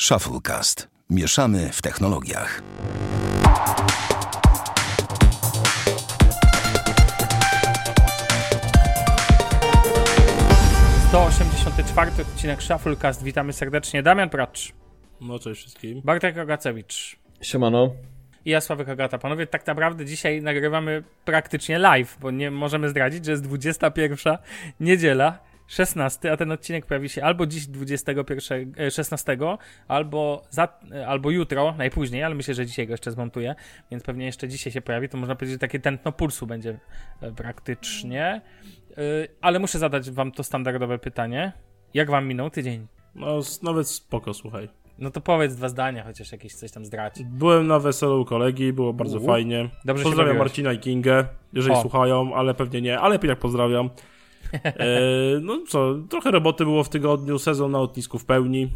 ShuffleCast. Mieszamy w technologiach. To 84. odcinek ShuffleCast. Witamy serdecznie. Damian Pracz. No cześć wszystkim. Bartek Ogacewicz. Siemano. I ja, Sławek Ogata. Panowie, tak naprawdę dzisiaj nagrywamy praktycznie live, bo nie możemy zdradzić, że jest 21. niedziela. 16, a ten odcinek pojawi się albo dziś 16, albo jutro, najpóźniej, ale myślę, że dzisiaj go jeszcze zmontuję, więc pewnie jeszcze dzisiaj się pojawi, to można powiedzieć, że takie tętno pulsu będzie praktycznie, ale muszę zadać wam to standardowe pytanie, jak wam minął tydzień? No nawet spoko, słuchaj. No to powiedz dwa zdania, chociaż jakieś coś tam zdrać. Byłem na weselu u kolegi, było bardzo fajnie. Dobrze. Pozdrawiam Marcina i Kingę, jeżeli słuchają, ale pewnie nie, ale jak pozdrawiam. No co, trochę roboty było w tygodniu, sezon na lotnisku w pełni.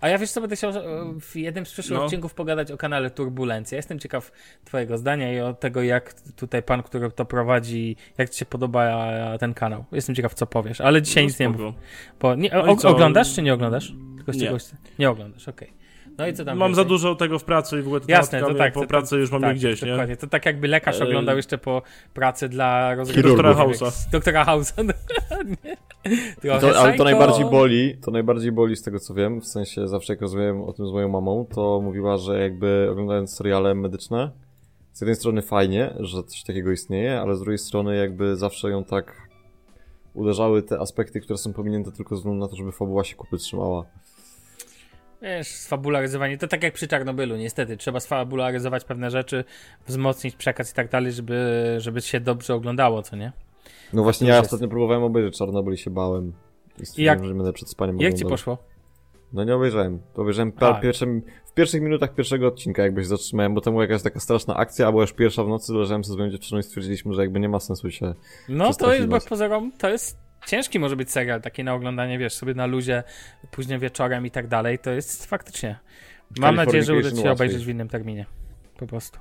A ja wiesz co, będę chciał w jednym z przyszłych odcinków pogadać o kanale Turbulencja. Jestem ciekaw twojego zdania i o tego, jak tutaj pan, który to prowadzi, jak ci się podoba ten kanał. Jestem ciekaw, co powiesz, ale dzisiaj nic nie mówię. Oglądasz czy nie oglądasz? Tylko nie oglądasz, okej. No i co tam? Mam za dużo tego w pracy i w ogóle to po pracy już mam je gdzieś, nie? Dokładnie. To tak jakby lekarz oglądał jeszcze po pracy dla rozgrywki. Doktora House'a. Ale to najbardziej boli z tego, co wiem. W sensie zawsze jak rozmawiałem o tym z moją mamą, to mówiła, że jakby oglądając seriale medyczne, z jednej strony fajnie, że coś takiego istnieje, ale z drugiej strony jakby zawsze ją tak uderzały te aspekty, które są pominięte tylko ze względu na to, żeby fabuła się kupy trzymała. Wiesz, sfabularyzowanie, to tak jak przy Czarnobylu, niestety, trzeba sfabularyzować pewne rzeczy, wzmocnić przekaz i tak dalej, żeby się dobrze oglądało, co nie? No właśnie, ja ostatnio próbowałem obejrzeć Czarnobyl i się bałem. I będę przed spaniem oglądał. Jak ci poszło? No nie obejrzałem, w pierwszych minutach pierwszego odcinka jakby się zatrzymałem, bo to była jakaś taka straszna akcja, a była już pierwsza w nocy, leżałem sobie z moją dziewczyną i stwierdziliśmy, że jakby nie ma sensu się No to jest, bez pozorom, to jest... Ciężki może być serial, takie na oglądanie, wiesz, sobie na luzie, później wieczorem i tak dalej, to jest faktycznie. Mam nadzieję, że uda ci się obejrzeć w innym terminie, po prostu.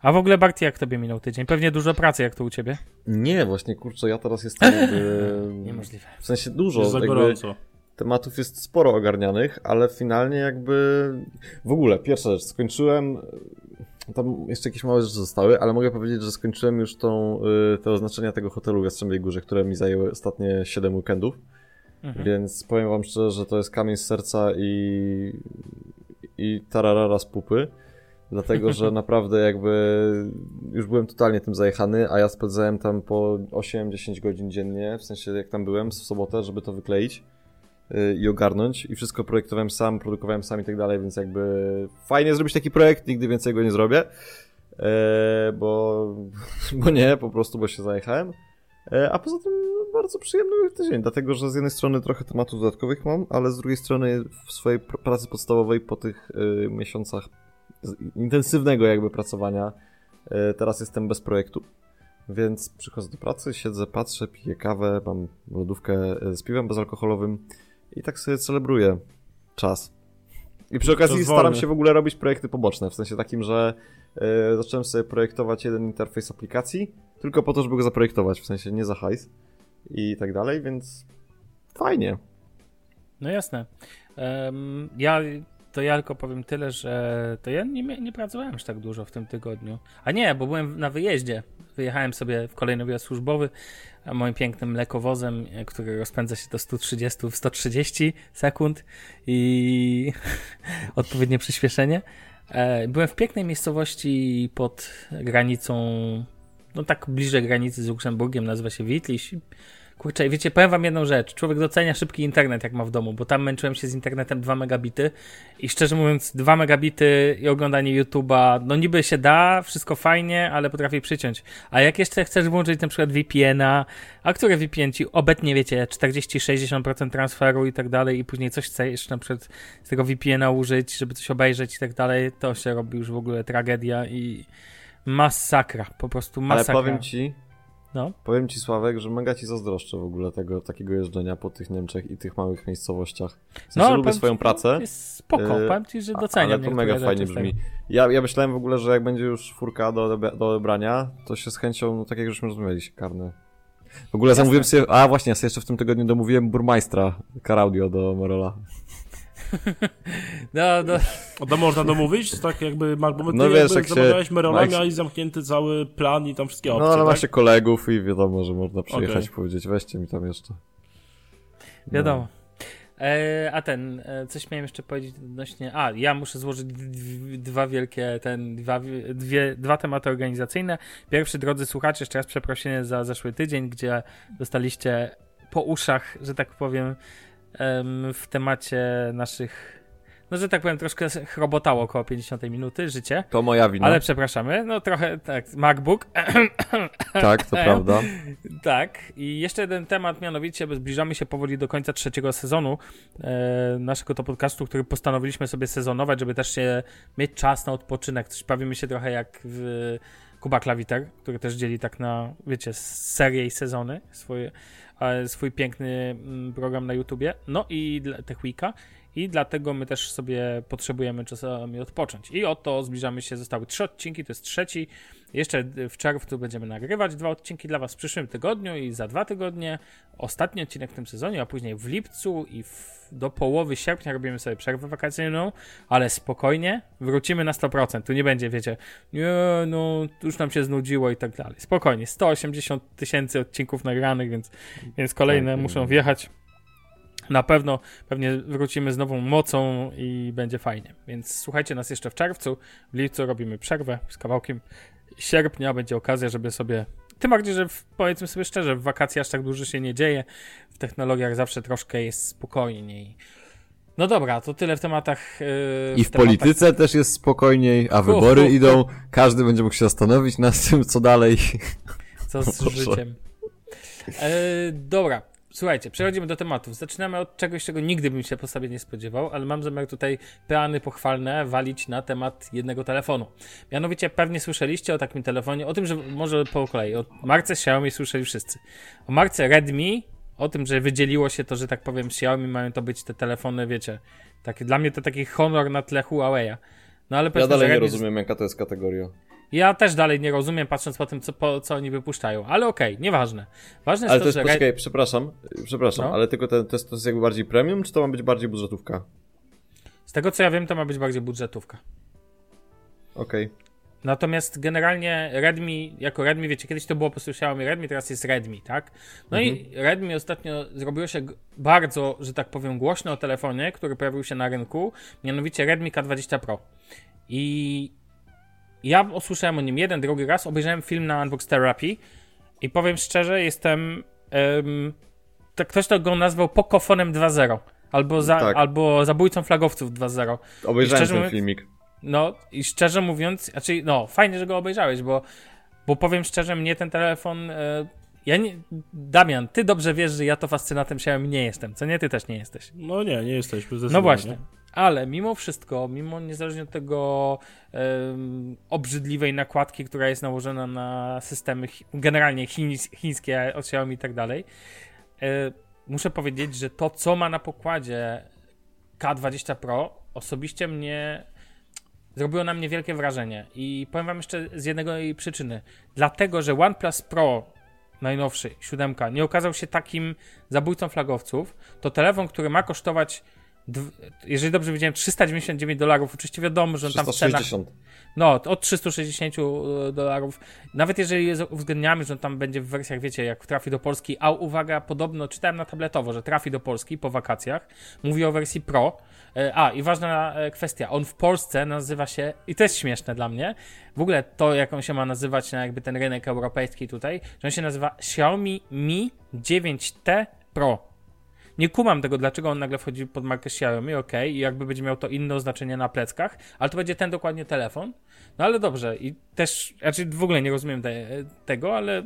A w ogóle, Barty, jak tobie minął tydzień? Pewnie dużo pracy, jak to u ciebie? Nie, właśnie, kurczę, ja teraz jestem niemożliwe. W sensie dużo. Jest za gorąco. Tematów jest sporo ogarnianych, ale finalnie jakby... W ogóle, pierwsza rzecz, skończyłem... Tam jeszcze jakieś małe rzeczy zostały, ale mogę powiedzieć, że skończyłem już te oznaczenia tego hotelu w Jastrzębiej Górze, które mi zajęły ostatnie 7 weekendów. Mhm. Więc powiem wam szczerze, że to jest kamień z serca i tararara z pupy. Dlatego, że naprawdę jakby już byłem totalnie tym zajechany, a ja spędzałem tam po 8-10 godzin dziennie, w sensie jak tam byłem w sobotę, żeby to wykleić i ogarnąć, i wszystko projektowałem sam, produkowałem sam i tak dalej, więc jakby fajnie zrobić taki projekt, nigdy więcej go nie zrobię, bo się zajechałem, a poza tym bardzo przyjemny tydzień, dlatego, że z jednej strony trochę tematów dodatkowych mam, ale z drugiej strony w swojej pracy podstawowej po tych miesiącach intensywnego jakby pracowania teraz jestem bez projektu. Więc przychodzę do pracy, siedzę, patrzę, piję kawę, mam lodówkę z piwem bezalkoholowym i tak sobie celebruję czas. I przy okazji staram się w ogóle robić projekty poboczne, w sensie takim, że zacząłem sobie projektować jeden interfejs aplikacji, tylko po to, żeby go zaprojektować, w sensie nie za hajs i tak dalej, więc fajnie. No jasne. To ja tylko powiem tyle, że to ja nie pracowałem już tak dużo w tym tygodniu. A nie, bo byłem na wyjeździe. Wyjechałem sobie w kolejny wyjazd służbowy moim pięknym lekowozem, który rozpędza się do 130 w 130 sekund i odpowiednie przyspieszenie. Byłem w pięknej miejscowości pod granicą, no tak bliżej granicy z Luksemburgiem, nazywa się Witliś. Kurczę, wiecie, powiem wam jedną rzecz. Człowiek docenia szybki internet, jak ma w domu, bo tam męczyłem się z internetem 2 megabity i szczerze mówiąc 2 megabity i oglądanie YouTube'a, no niby się da, wszystko fajnie, ale potrafię przyciąć. A jak jeszcze chcesz włączyć na przykład VPN-a, a które VPN ci obecnie, wiecie, 40-60% transferu i tak dalej i później coś chcesz na przykład z tego VPN-a użyć, żeby coś obejrzeć i tak dalej, to się robi już w ogóle tragedia i masakra, po prostu masakra. Ale powiem ci... No. Powiem ci, Sławek, że mega ci zazdroszczę w ogóle tego takiego jeżdżenia po tych Niemczech i tych małych miejscowościach. W sensie lubię swoją pracę. Jest spoko, powiem ci, że doceniam. Ale to mega fajnie brzmi. Ja myślałem w ogóle, że jak będzie już furka do odebrania, to się z chęcią, no tak jak żeśmy rozmawiali, się karny. W ogóle zamówiłem sobie, ja sobie jeszcze w tym tygodniu domówiłem burmajstra Karadio do Marola. No można domówić, tak jakby, bo ty wiesz, jakby zamawiałeś Merona, miałeś zamknięty cały plan i tam wszystkie opcje, ale masz się kolegów i wiadomo, że można przyjechać i powiedzieć, weźcie mi tam jeszcze. Wiadomo. Coś miałem jeszcze powiedzieć odnośnie... ja muszę złożyć dwa tematy organizacyjne. Pierwszy, drodzy słuchacze, jeszcze raz przeprosiny za zeszły tydzień, gdzie dostaliście po uszach, że tak powiem, w temacie naszych... troszkę chrobotało koło 50 minuty życie. To moja wina. Ale przepraszamy, trochę tak, MacBook. Tak, to prawda. Tak, i jeszcze jeden temat, mianowicie zbliżamy się powoli do końca trzeciego sezonu naszego to podcastu, który postanowiliśmy sobie sezonować, żeby też się mieć czas na odpoczynek. Coś bawimy się trochę jak Kuba Klawiter, który też dzieli tak na, serie i sezony swój piękny program na YouTubie. I dla Tech Weeka. I dlatego my też sobie potrzebujemy czasami odpocząć. I oto zbliżamy się, zostały 3 odcinki, to jest 3. Jeszcze w czerwcu będziemy nagrywać 2 odcinki dla was w przyszłym tygodniu i za 2 tygodnie. Ostatni odcinek w tym sezonie, a później w lipcu i do połowy sierpnia robimy sobie przerwę wakacyjną, ale spokojnie, wrócimy na 100%. Tu nie będzie, już nam się znudziło i tak dalej. Spokojnie, 180 000 odcinków nagranych, więc kolejne muszą wjechać. Na pewno, pewnie wrócimy z nową mocą i będzie fajnie. Więc słuchajcie nas jeszcze w czerwcu, w lipcu robimy przerwę z kawałkiem sierpnia, będzie okazja, żeby sobie... Tym bardziej, że powiedzmy sobie szczerze, w wakacje aż tak dużo się nie dzieje, w technologiach zawsze troszkę jest spokojniej. No dobra, to tyle w tematach... I w polityce też jest spokojniej, a wybory idą, każdy będzie mógł się zastanowić nad tym, co dalej. Co z życiem. Dobra. Słuchajcie, przechodzimy do tematów. Zaczynamy od czegoś, czego nigdy bym się po sobie nie spodziewał, ale mam zamiar tutaj peany pochwalne walić na temat jednego telefonu. Mianowicie pewnie słyszeliście o takim telefonie, o tym, że może po kolei, o marce Xiaomi słyszeli wszyscy. O marce Redmi, o tym, że wydzieliło się to, że tak powiem Xiaomi, mają to być te telefony, takie, dla mnie to taki honor na tle Huawei'a. Ja dalej nie rozumiem, jaka to jest kategoria. Ja też dalej nie rozumiem, patrząc po tym, co oni wypuszczają, ale okej, nieważne. Ważne jest to, że... Poczekaj, przepraszam, ale tylko to jest jakby bardziej premium, czy to ma być bardziej budżetówka? Z tego, co ja wiem, to ma być bardziej budżetówka. Okej. Natomiast generalnie Redmi, jako Redmi, kiedyś to było, posłyszałem Redmi, teraz jest Redmi, tak? I Redmi ostatnio zrobiło się bardzo, że tak powiem, głośno o telefonie, który pojawił się na rynku, mianowicie Redmi K20 Pro. I... ja usłyszałem o nim 1, 2 raz, obejrzałem film na Unbox Therapy i powiem szczerze, jestem... ktoś to go nazwał Pocofonem 2.0 albo Zabójcą Flagowców 2.0. Obejrzałem ten filmik. I szczerze mówiąc, fajnie, że go obejrzałeś, bo powiem szczerze, mnie ten telefon... Damian, ty dobrze wiesz, że ja to fascynatem Xiaomi nie jestem, co nie? Ty też nie jesteś. Nie jesteś. No właśnie. Ale mimo wszystko, niezależnie od tego obrzydliwej nakładki, która jest nałożona na systemy generalnie chińskie od Xiaomi i tak dalej, muszę powiedzieć, że to, co ma na pokładzie K20 Pro, osobiście zrobiło na mnie wielkie wrażenie. I powiem wam jeszcze z jednej przyczyny. Dlatego, że OnePlus Pro najnowszy, 7, nie okazał się takim zabójcą flagowców, to telefon, który ma kosztować, jeżeli dobrze widziałem, $399, oczywiście wiadomo, że on tam w cenach... od $360. Nawet jeżeli uwzględniamy, że on tam będzie w wersjach, jak trafi do Polski, a uwaga, podobno czytałem na tabletowo, że trafi do Polski po wakacjach, mówię o wersji Pro. I ważna kwestia, on w Polsce nazywa się, i to jest śmieszne dla mnie, w ogóle to, jak on się ma nazywać na jakby ten rynek europejski tutaj, że on się nazywa Xiaomi Mi 9T Pro. Nie kumam tego, dlaczego on nagle wchodzi pod markę Xiaomi, i jakby będzie miał to inne oznaczenie na pleckach, ale to będzie ten dokładnie telefon. Ale dobrze, i też, w ogóle nie rozumiem tego, ale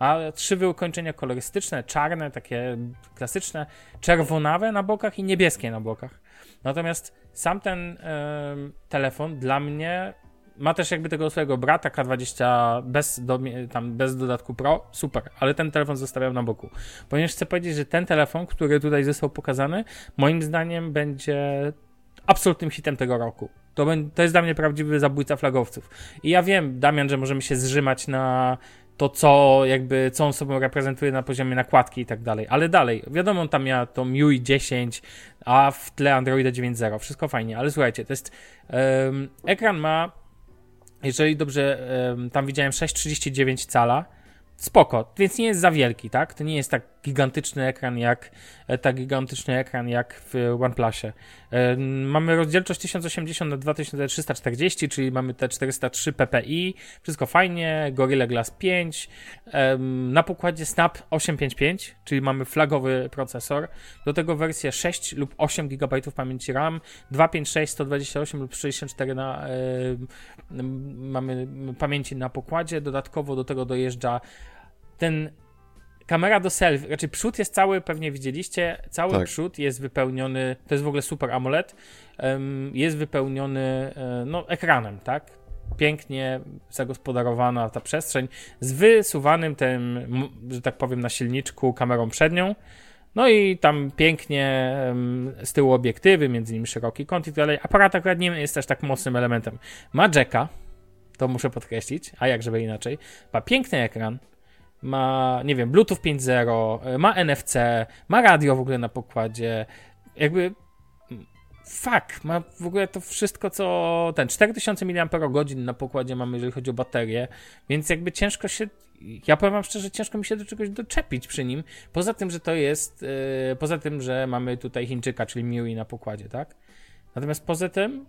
Ma 3 wykończenia kolorystyczne, czarne, takie klasyczne, czerwonawe na bokach i niebieskie na bokach. Natomiast sam ten telefon dla mnie ma też jakby tego swojego brata K20 bez dodatku Pro, super, ale ten telefon zostawiam na boku. Ponieważ chcę powiedzieć, że ten telefon, który tutaj został pokazany, moim zdaniem będzie absolutnym hitem tego roku. To jest dla mnie prawdziwy zabójca flagowców. I ja wiem, Damian, że możemy się zżymać na to, co on sobą reprezentuje na poziomie nakładki i tak dalej. Ale dalej, wiadomo, tam miała to MIUI 10, a w tle Androida 9.0. Wszystko fajnie, ale słuchajcie, to jest... ekran ma, jeżeli dobrze tam widziałem, 6,39 cala. Spoko, więc nie jest za wielki, tak? To nie jest tak gigantyczny ekran jak w OnePlusie. Mamy rozdzielczość 1080x2340, czyli mamy te 403 ppi, wszystko fajnie, Gorilla Glass 5, na pokładzie Snap 855, czyli mamy flagowy procesor, do tego wersję 6 lub 8 GB pamięci RAM, 256, 128 lub 64 mamy pamięci na pokładzie, dodatkowo do tego dojeżdża ten kamera do selfie, raczej przód jest cały, pewnie widzieliście, cały tak. Przód jest wypełniony, to jest w ogóle super AMOLED, jest wypełniony ekranem, tak? Pięknie zagospodarowana ta przestrzeń z wysuwanym tym, że tak powiem, nasilniczku kamerą przednią, no i tam pięknie z tyłu obiektywy, między innymi szeroki kąt i tak dalej. Aparat akurat nie jest też tak mocnym elementem. Ma jacka, to muszę podkreślić, a jakżeby inaczej. Ma piękny ekran, ma, nie wiem, Bluetooth 5.0, ma NFC, ma radio w ogóle na pokładzie, jakby ma w ogóle to wszystko, co 4000 mAh na pokładzie mamy, jeżeli chodzi o baterię, więc jakby ciężko się, ja powiem wam szczerze, ciężko mi się do czegoś doczepić przy nim, poza tym, że to jest, poza tym, że mamy tutaj Chińczyka, czyli MIUI na pokładzie, tak? Natomiast poza tym,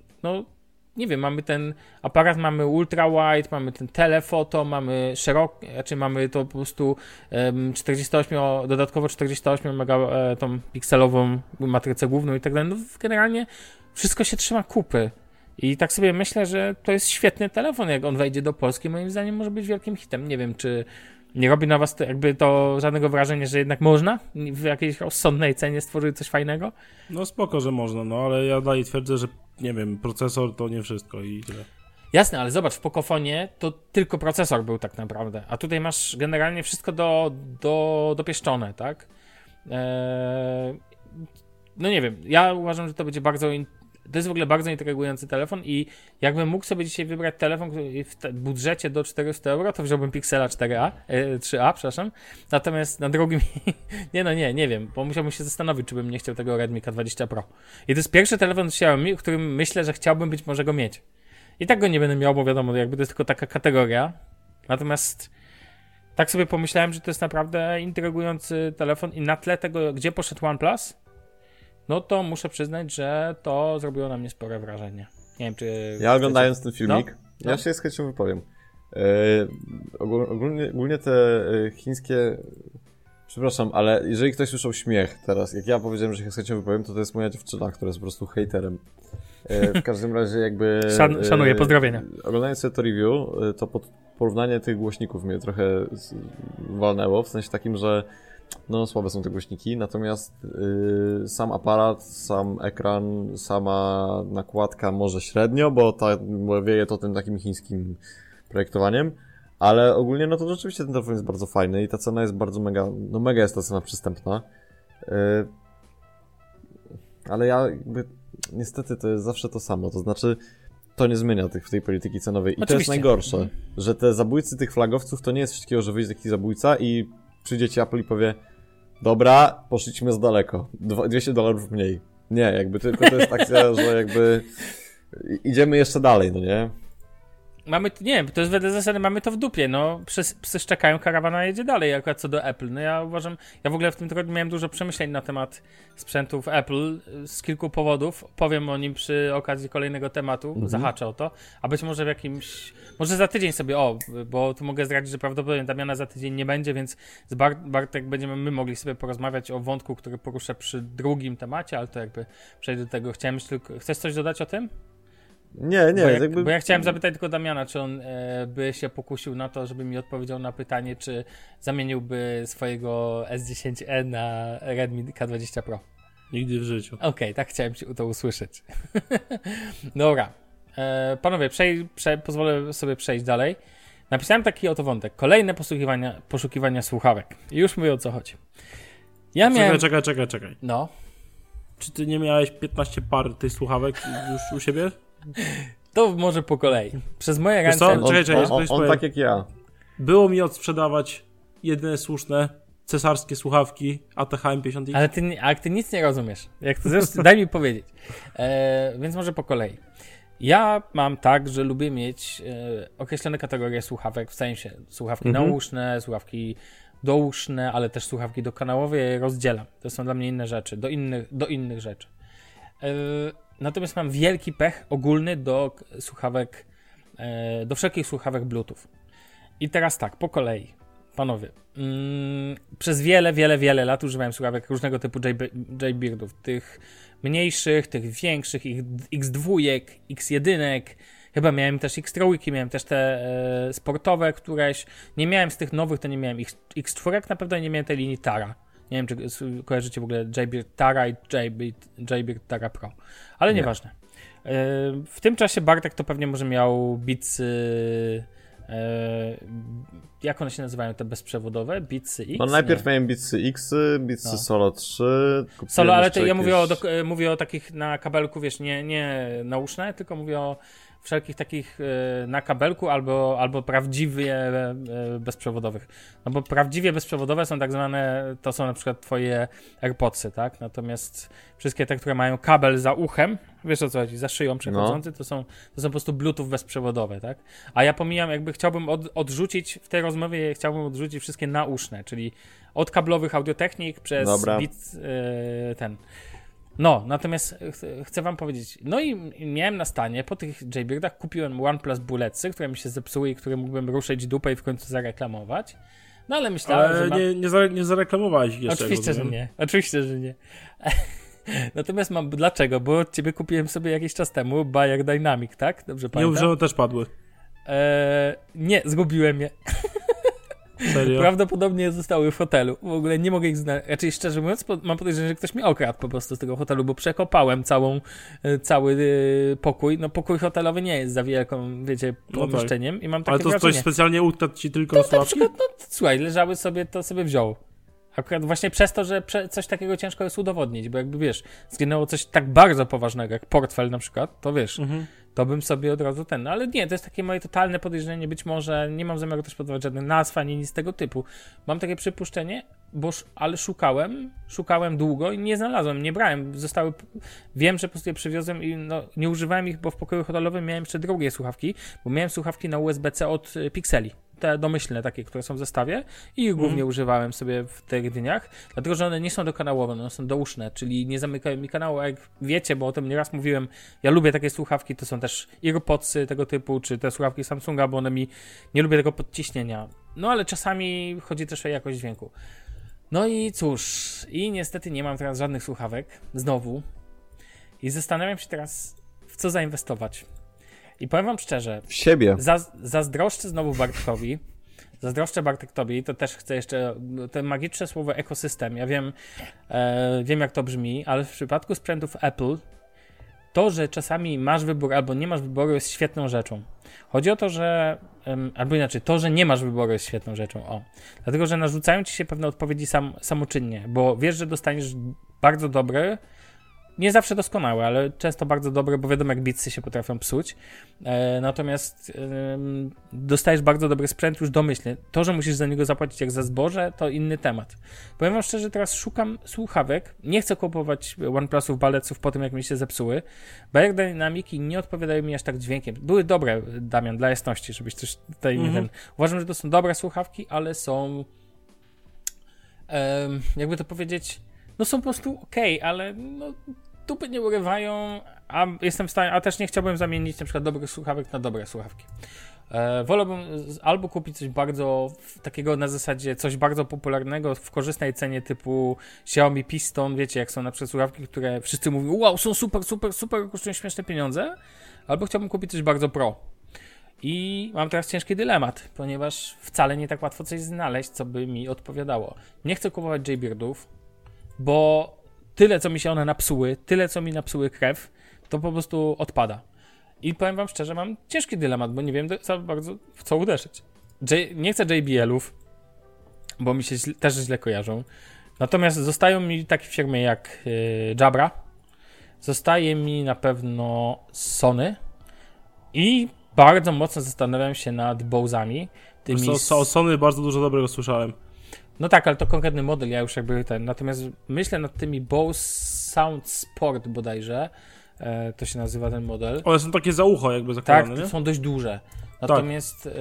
nie wiem, mamy ten aparat, mamy ultrawide, mamy ten telefoto, mamy szeroki, znaczy mamy to po prostu 48 mega tą pikselową matrycę główną i tak dalej. No generalnie wszystko się trzyma kupy. I tak sobie myślę, że to jest świetny telefon, jak on wejdzie do Polski, moim zdaniem może być wielkim hitem. Nie wiem, czy nie robi na was to, jakby to żadnego wrażenia, że jednak można w jakiejś rozsądnej cenie stworzyć coś fajnego? No spoko, że można, ale ja dalej twierdzę, że nie wiem, procesor to nie wszystko i tyle. Jasne, ale zobacz, w Pocofonie to tylko procesor był tak naprawdę, a tutaj masz generalnie wszystko dopieszczone, tak? Nie wiem, ja uważam, że to będzie to jest w ogóle bardzo intrygujący telefon i jakbym mógł sobie dzisiaj wybrać telefon w budżecie do 400 euro, to wziąłbym Pixela 3a, przepraszam. Natomiast na drugim, nie wiem, bo musiałbym się zastanowić, czy bym nie chciał tego Redmi K20 Pro. I to jest pierwszy telefon od Xiaomi, o którym myślę, że chciałbym być może go mieć. I tak go nie będę miał, bo wiadomo, jakby to jest tylko taka kategoria. Natomiast tak sobie pomyślałem, że to jest naprawdę intrygujący telefon i na tle tego, gdzie poszedł OnePlus, to muszę przyznać, że to zrobiło na mnie spore wrażenie. Nie wiem, czy... Ja oglądając ten filmik, ja się z chęcią wypowiem. Ogólnie te chińskie... Przepraszam, ale jeżeli ktoś słyszał śmiech teraz, jak ja powiedziałem, że się z chęcią wypowiem, to jest moja dziewczyna, która jest po prostu hejterem. W każdym razie jakby... Szanuję, pozdrowienia. Oglądając to review, to porównanie tych głośników mnie trochę walnęło, w sensie takim, że słabe są te głośniki, natomiast sam aparat, sam ekran, sama nakładka może średnio, bo wieje to tym takim chińskim projektowaniem, ale ogólnie to rzeczywiście ten telefon jest bardzo fajny i ta cena jest bardzo mega jest ta cena przystępna. Ale ja jakby niestety to jest zawsze to samo, to znaczy to nie zmienia w tej polityki cenowej i oczywiście. To jest najgorsze, że te zabójcy tych flagowców to nie jest wszystkiego, że wyjdzie taki zabójca i przyjdzie ci Apple i powie, dobra, poszliśmy za daleko, $200 mniej. Nie, jakby tylko to jest akcja, że jakby idziemy jeszcze dalej, nie? Mamy, nie wiem, to jest wedle zasady, mamy to w dupie, psy szczekają, karawana jedzie dalej, akurat co do Apple, ja uważam, ja w ogóle w tym tygodniu miałem dużo przemyśleń na temat sprzętów Apple z kilku powodów, powiem o nim przy okazji kolejnego tematu, zahaczę o to, a być może w jakimś, może za tydzień sobie, bo tu mogę zdradzić, że prawdopodobnie Damiana za tydzień nie będzie, więc z Bartek będziemy my mogli sobie porozmawiać o wątku, który poruszę przy drugim temacie, ale to jakby przejdę do tego, chcesz coś dodać o tym? Nie. Bo ja chciałem zapytać tylko Damiana, czy on by się pokusił na to, żeby mi odpowiedział na pytanie, czy zamieniłby swojego S10e na Redmi K20 Pro. Nigdy w życiu. Okej, tak chciałem to usłyszeć. Dobra. Panowie, pozwolę sobie przejść dalej. Napisałem taki oto wątek. Kolejne poszukiwania słuchawek. I już mówię, o co chodzi. Ja miałem... Czekaj. No. Czy ty nie miałeś 15 par tych słuchawek już u siebie? To może po kolei. Przez moje ręce... Czekaj, on tak jak ja. Było mi odsprzedawać jedyne słuszne cesarskie słuchawki ATH M50. Ale ty nic nie rozumiesz. Jak to zresztą, daj mi powiedzieć. Więc może po kolei. Ja mam tak, że lubię mieć określone kategorie słuchawek, w sensie słuchawki nauszne, słuchawki douszne, ale też słuchawki dokanałowe, ja je rozdzielam. To są dla mnie inne rzeczy, do innych rzeczy. Natomiast mam wielki pech ogólny do słuchawek, do wszelkich słuchawek Bluetooth. I teraz tak, po kolei, panowie. Przez wiele lat używałem słuchawek różnego typu Jaybirdów. Tych mniejszych, tych większych, X2, X1, chyba miałem też X3, miałem też te sportowe któreś. Nie miałem z tych nowych, to nie miałem X4, na pewno nie miałem tej linii Tara. Nie wiem, czy kojarzycie w ogóle Jaybird Tara i Jaybird Tara Pro, ale nieważne. W tym czasie Bartek to pewnie może miał BeatSy. Jak one się nazywają, te bezprzewodowe? BeatSy X? No najpierw miałem BeatSy X, BeatSy Solo 3. Solo, ale to jakieś... ja mówię o takich na kabelku, wiesz, nie nauszne, tylko mówię o wszelkich takich na kabelku albo prawdziwie bezprzewodowych. No bo prawdziwie bezprzewodowe są tak zwane, to są na przykład twoje AirPodsy, tak? Natomiast wszystkie te, które mają kabel za uchem, wiesz o co chodzi, za szyją przechodzący, to są po prostu Bluetooth bezprzewodowe, tak? A ja pomijam, jakby chciałbym odrzucić, w tej rozmowie chciałbym odrzucić wszystkie nauszne, czyli od kablowych audiotechnik przez Beats, ten... No, natomiast chcę wam powiedzieć, no i miałem na stanie, po tych Jaybirdach kupiłem OnePlus Bulletsy, które mi się zepsuły i które mógłbym ruszyć dupę i w końcu zareklamować. No ale myślałem, że... Nie zareklamowałeś jeszcze. Oczywiście, że nie. Natomiast mam... Dlaczego? Bo od ciebie kupiłem sobie jakiś czas temu Bayer Dynamic, tak? Dobrze pamiętam? Nie, że one też padły. Nie, zgubiłem je. Serio? Prawdopodobnie zostały w hotelu. W ogóle nie mogę ich znaleźć. Raczej szczerze mówiąc, mam podejrzenie, że ktoś mnie okradł po prostu z tego hotelu, bo przekopałem cały pokój. No pokój hotelowy nie jest za wielką, wiecie, pomieszczeniem. No tak. I mam takie wrażenie. Ale to coś specjalnie ukradł ci tylko słabki? Na przykład, no słuchaj, leżały sobie, to sobie wziął. Akurat właśnie przez to, że coś takiego ciężko jest udowodnić, bo jakby wiesz, zginęło coś tak bardzo poważnego, jak portfel na przykład, to wiesz... Mhm. To bym sobie od razu ten, no ale nie, to jest takie moje totalne podejrzenie, być może nie mam zamiaru też podawać żadnych nazw, ani nic tego typu. Mam takie przypuszczenie, ale szukałem długo i nie znalazłem, nie brałem, zostały, wiem, że po prostu je przywiozłem i no, nie używałem ich, bo w pokoju hotelowym miałem jeszcze drugie słuchawki, bo miałem słuchawki na USB-C od Pixeli. Te domyślne takie, które są w zestawie i ich głównie używałem sobie w tych dniach, dlatego, że one nie są dokanałowe, one są douszne, czyli nie zamykają mi kanału, a jak wiecie, bo o tym nieraz mówiłem, ja lubię takie słuchawki, to są też AirPodsy tego typu, czy te słuchawki Samsunga, bo one mi, nie lubię tego podciśnienia, no ale czasami chodzi też o jakość dźwięku. No i cóż, i niestety nie mam teraz żadnych słuchawek, znowu, i zastanawiam się teraz, w co zainwestować. I powiem wam szczerze, w siebie. Zazdroszczę znowu Bartkowi, zazdroszczę Bartek tobie, to też chcę jeszcze, to magiczne słowo ekosystem, ja wiem jak to brzmi, ale w przypadku sprzętów Apple, to, że czasami masz wybór albo nie masz wyboru jest świetną rzeczą. Chodzi o to, że, albo inaczej, to, że nie masz wyboru jest świetną rzeczą, o. Dlatego, że narzucają ci się pewne odpowiedzi samoczynnie, bo wiesz, że dostaniesz bardzo dobre, nie zawsze doskonałe, ale często bardzo dobre, bo wiadomo jak bitsy się potrafią psuć. Natomiast dostajesz bardzo dobry sprzęt już domyślnie. To, że musisz za niego zapłacić jak za zboże, to inny temat. Powiem wam szczerze, teraz szukam słuchawek. Nie chcę kupować OnePlusów, Baleców po tym jak mi się zepsuły. Bayer Dynamiki nie odpowiadają mi aż tak dźwiękiem. Były dobre, Damian, dla jasności, żebyś coś tutaj nie ten... Uważam, że to są dobre słuchawki, ale są... jakby to powiedzieć... No są po prostu okej, ale no, dupy nie urywają, a jestem w stanie, a też nie chciałbym zamienić na przykład dobrych słuchawek na dobre słuchawki. Wolałbym albo kupić coś bardzo takiego na zasadzie coś bardzo popularnego w korzystnej cenie typu Xiaomi Piston, wiecie jak są na przykład słuchawki, które wszyscy mówią wow, są super, kosztują śmieszne pieniądze, albo chciałbym kupić coś bardzo pro. I mam teraz ciężki dylemat, ponieważ wcale nie tak łatwo coś znaleźć, co by mi odpowiadało. Nie chcę kupować Jaybirdów, bo tyle, co mi się one napsuły, tyle, co mi napsuły krew, to po prostu odpada. I powiem wam szczerze, mam ciężki dylemat, bo nie wiem za bardzo w co uderzyć. Nie chcę JBL-ów, bo mi się też źle kojarzą. Natomiast zostają mi takie firmy jak Jabra, zostaje mi na pewno Sony i bardzo mocno zastanawiam się nad Bose'ami. tymi... O Sony bardzo dużo dobrego słyszałem. No tak, ale to konkretny model, ja już jakby ten... Natomiast myślę nad tymi Bose Sound Sport bodajże, to się nazywa ten model. One są takie za ucho jakby zakładane, tak, nie? Są dość duże. Natomiast, tak.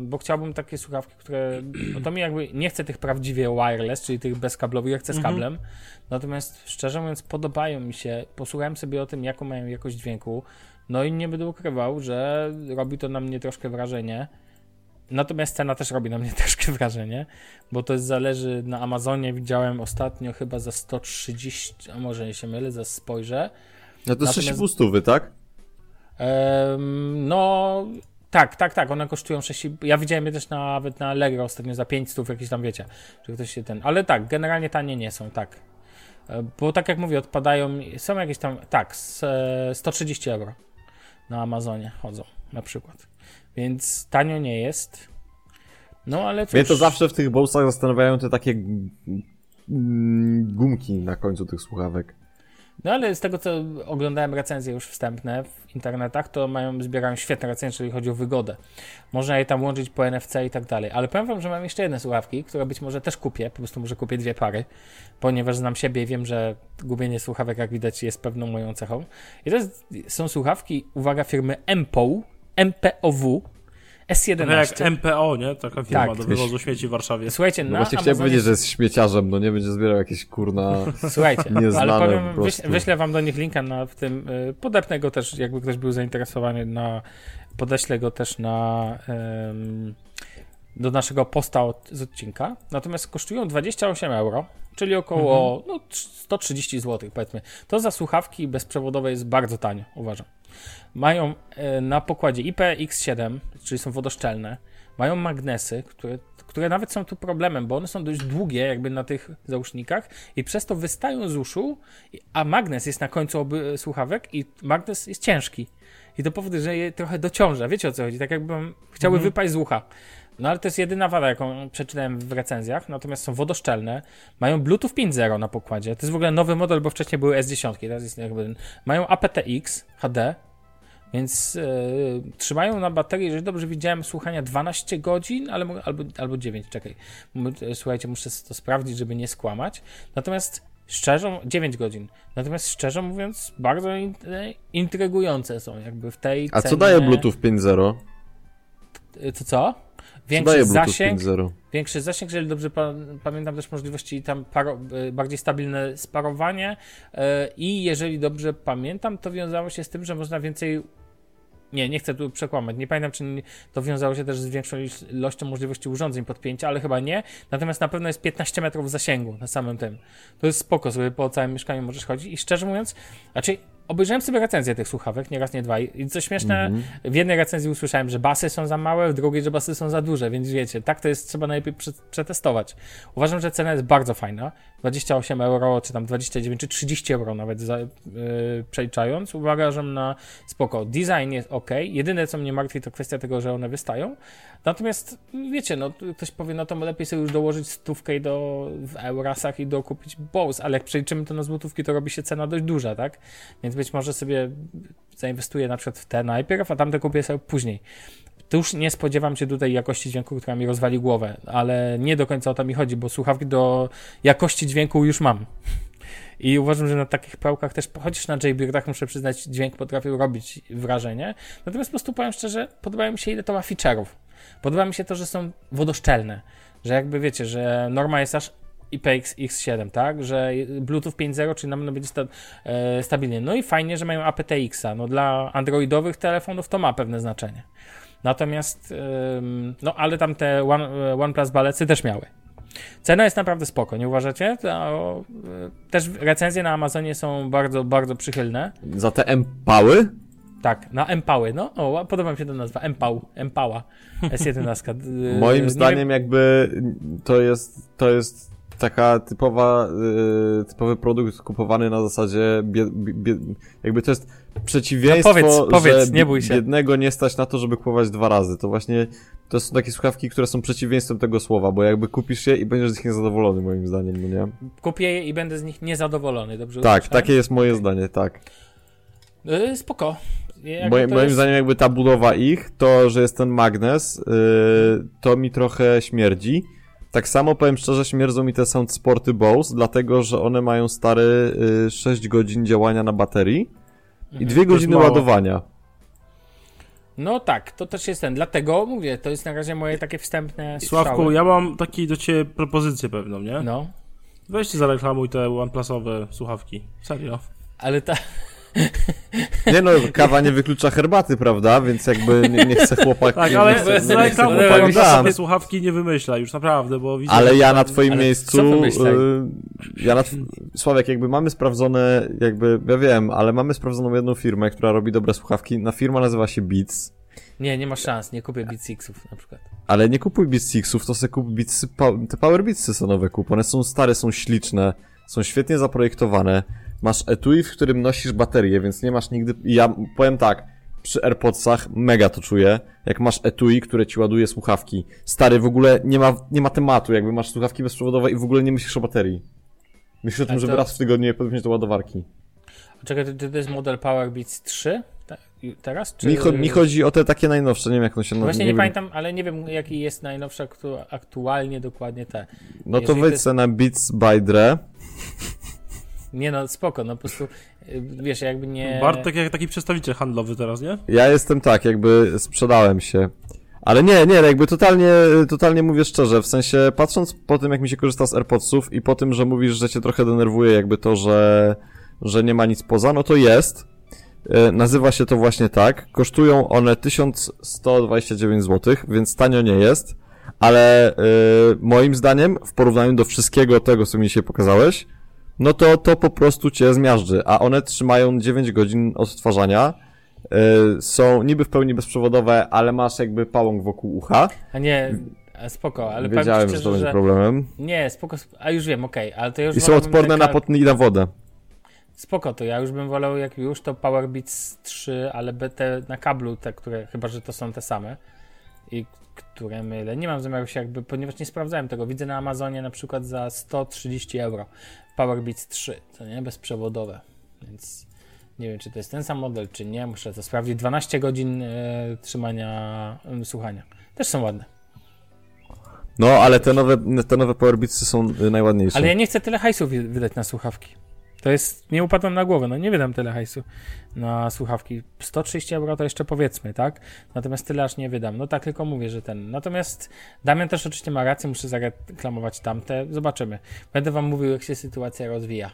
Bo chciałbym takie słuchawki, które... No to mi jakby... Nie chcę tych prawdziwie wireless, czyli tych bezkablowych, ja chcę z kablem. Natomiast szczerze mówiąc podobają mi się. Posłuchałem sobie o tym, jaką mają jakość dźwięku. No i nie będę ukrywał, że robi to na mnie troszkę wrażenie. Natomiast cena też robi na mnie troszkę wrażenie, bo to jest, zależy, na Amazonie widziałem ostatnio chyba za 130, a może nie się mylę, zaraz spojrzę. No to 6,5 stówy, tak? No tak, one kosztują 6, ja widziałem je też nawet na Allegro ostatnio za 5 stów, jakieś tam, wiecie, że ktoś się ten, ale tak, generalnie tanie nie są, tak. Bo tak jak mówię, odpadają, są jakieś tam, tak, 130 euro na Amazonie chodzą na przykład. Więc tanio nie jest. No ale cóż... Mnie to zawsze w tych Bose'ach zastanawiają te takie gumki na końcu tych słuchawek. No ale z tego, co oglądałem recenzje już wstępne w internetach, to zbierają świetne recenzje, jeżeli chodzi o wygodę. Można je tam łączyć po NFC i tak dalej. Ale powiem wam, że mam jeszcze jedne słuchawki, które być może też kupię, po prostu może kupię 2 pary, ponieważ znam siebie i wiem, że gubienie słuchawek, jak widać, jest pewną moją cechą. I to jest, są słuchawki, uwaga, firmy MPOW S11. No jak MPO, nie? Taka firma do wywozu śmieci w Warszawie. Słuchajcie, no właśnie chciałem powiedzieć, że jest śmieciarzem, no nie będzie zbierał jakieś kurna nieznane, ale powiem, wyślę wam do nich linka na w tym, podepnę go też, jakby ktoś był zainteresowany, podeślę go też na do naszego posta z odcinka. Natomiast kosztują 28 euro, czyli około 130 zł, powiedzmy. To za słuchawki bezprzewodowe jest bardzo tanio, uważam. Mają na pokładzie IPX7, czyli są wodoszczelne. Mają magnesy, które nawet są tu problemem, bo one są dość długie jakby na tych zausznikach i przez to wystają z uszu, a magnes jest na końcu słuchawek i magnes jest ciężki. I to powoduje, że je trochę dociąża. Wiecie, o co chodzi? Tak jakbym chciały wypaść z ucha. No ale to jest jedyna wada, jaką przeczytałem w recenzjach, natomiast są wodoszczelne, mają Bluetooth 5.0 na pokładzie, to jest w ogóle nowy model, bo wcześniej były S10, teraz jest jakby, mają aptX HD, więc trzymają na baterii, jeżeli dobrze widziałem, słuchania 12 godzin, albo 9, czekaj, słuchajcie, muszę to sprawdzić, żeby nie skłamać, natomiast... 9 godzin. Natomiast szczerze mówiąc, bardzo intrygujące są jakby w tej cenie. A co daje Bluetooth 5.0? To co? Większy zasięg, jeżeli dobrze pamiętam, też możliwości tam bardziej stabilne sparowanie i jeżeli dobrze pamiętam, to wiązało się z tym, że można więcej... Nie chcę tu przekłamać. Nie pamiętam, czy to wiązało się też z większą ilością możliwości urządzeń podpięcia, ale chyba nie. Natomiast na pewno jest 15 metrów zasięgu na samym tym. To jest spoko, sobie po całym mieszkaniu możesz chodzić. I szczerze mówiąc, obejrzałem sobie recenzję tych słuchawek, nie raz, nie dwa. I co śmieszne, w jednej recenzji usłyszałem, że basy są za małe, w drugiej, że basy są za duże, więc wiecie, tak to jest, trzeba najlepiej przetestować. Uważam, że cena jest bardzo fajna. 28 euro, czy tam 29, czy 30 euro nawet przeliczając. Uważam na spoko. Design jest ok. Jedyne, co mnie martwi, to kwestia tego, że one wystają. Natomiast, wiecie, no ktoś powie, no to lepiej sobie już dołożyć 100 w eurasach i dokupić Bose, ale jak przeliczymy to na złotówki, to robi się cena dość duża, tak? Więc być może sobie zainwestuję na przykład w te najpierw, a tamte kupię sobie później. To już nie spodziewam się tutaj jakości dźwięku, która mi rozwali głowę, ale nie do końca o to mi chodzi, bo słuchawki do jakości dźwięku już mam. I uważam, że na takich pałkach też, chociaż na Jaybirdach, muszę przyznać, dźwięk potrafił robić wrażenie. Natomiast po prostu powiem szczerze, podoba mi się, ile to ma feature'ów. Podoba mi się to, że są wodoszczelne, że jakby wiecie, że norma jest aż IPX7, tak? Że Bluetooth 5.0, czyli nam będzie stabilnie. No i fajnie, że mają aptX-a. No dla androidowych telefonów to ma pewne znaczenie. Natomiast, no ale tam te OnePlus balecy też miały. Cena jest naprawdę spoko, nie uważacie? Też recenzje na Amazonie są bardzo, bardzo przychylne. Za te M-pały? Tak, na M-pały, no. O, podoba mi się ta nazwa, M-pała, S11. Moim zdaniem jakby to jest taka typowy produkt kupowany na zasadzie jakby to jest przeciwieństwo, że nie bój się. Jednego nie stać na to, żeby kupować 2 razy. To właśnie, to są takie słuchawki, które są przeciwieństwem tego słowa, bo jakby kupisz je i będziesz z nich niezadowolony, moim zdaniem, no nie? Kupię je i będę z nich niezadowolony, dobrze? Tak, usłyszałem? Takie jest moje zdanie, tak. Spoko. Moim zdaniem jakby ta budowa ich, to, że jest ten magnes, to mi trochę śmierdzi. Tak samo, powiem szczerze, śmierdzą mi te Soundsporty Bose, dlatego, że one mają stary 6 godzin działania na baterii i 2 godziny ładowania. No tak, to też jest ten, dlatego mówię, to jest na razie moje takie wstępne Sławku, strzały. Ja mam taki do ciebie propozycję pewną, nie? No. Weźcie zareklamuj te OnePlusowe słuchawki, serio. Ale ta... Nie no, kawa nie wyklucza herbaty, prawda? Więc jakby nie chce chłopak... Tak, ale nie sobie słuchawki nie wymyśla już, naprawdę, bo... Widzę, ale ja na twoim miejscu... Sławek, jakby mamy sprawdzone, jakby... Ja wiem, ale mamy sprawdzoną jedną firmę, która robi dobre słuchawki. Na firma nazywa się Beats. Nie, nie ma szans, nie kupię Beats Sixów na przykład. Ale nie kupuj Beats Sixów, to se kup Beats... Te Power Beatsy są nowe kup. One są stare, są śliczne, są świetnie zaprojektowane. Masz etui, w którym nosisz baterię, więc nie masz nigdy... Ja powiem tak, przy AirPodsach mega to czuję, jak masz etui, które ci ładuje słuchawki. Stary, w ogóle nie ma tematu, jakby masz słuchawki bezprzewodowe i w ogóle nie myślisz o baterii. Myślisz o tym, żeby raz w tygodniu je podpiąć do ładowarki. Czekaj, to jest model Power Beats 3? Teraz? Czy... Mi chodzi o te takie najnowsze, nie wiem jak to się nazywa. Właśnie nie pamiętam, ale nie wiem jaki jest najnowsza aktualnie dokładnie ta. No to wejdź se na Beats by Dre. Nie no, spoko, no po prostu, wiesz, jakby nie... Bartek jak taki przedstawiciel handlowy teraz, nie? Ja jestem tak, jakby sprzedałem się. Ale nie, jakby totalnie mówię szczerze, w sensie patrząc po tym, jak mi się korzysta z AirPodsów i po tym, że mówisz, że cię trochę denerwuje jakby to, że nie ma nic poza, no to jest. Nazywa się to właśnie tak. Kosztują one 1129 zł, więc tanio nie jest, ale moim zdaniem w porównaniu do wszystkiego tego, co mi dzisiaj pokazałeś, no to po prostu cię zmiażdży, a one trzymają 9 godzin odtwarzania, są niby w pełni bezprzewodowe, ale masz jakby pałąk wokół ucha. A nie, spoko, ale wiedziałem, że to będzie problemem. Nie, spoko, a już wiem, okej, ale to już... I są odporne na pot i na wodę. Spoko, to ja już bym wolał, jak już, to Power Beats 3, ale te na kablu, te, które, chyba że to są te same, i które mylę, nie mam zamiaru się jakby, ponieważ nie sprawdzałem tego, widzę na Amazonie na przykład za 130 euro. Power Beats 3, to nie? Bezprzewodowe, więc nie wiem, czy to jest ten sam model, czy nie, muszę to sprawdzić. 12 godzin trzymania, słuchania. Też są ładne. No, ale te nowe Power Beatsy są najładniejsze. Ale ja nie chcę tyle hajsu wydać na słuchawki. To jest, nie upadłem na głowę, no nie wydam tyle hajsu na słuchawki. 130 euro to jeszcze powiedzmy, tak? Natomiast tyle aż nie wydam. No tak, tylko mówię, że ten. Natomiast Damian też oczywiście ma rację, muszę zareklamować tamte. Zobaczymy. Będę wam mówił, jak się sytuacja rozwija.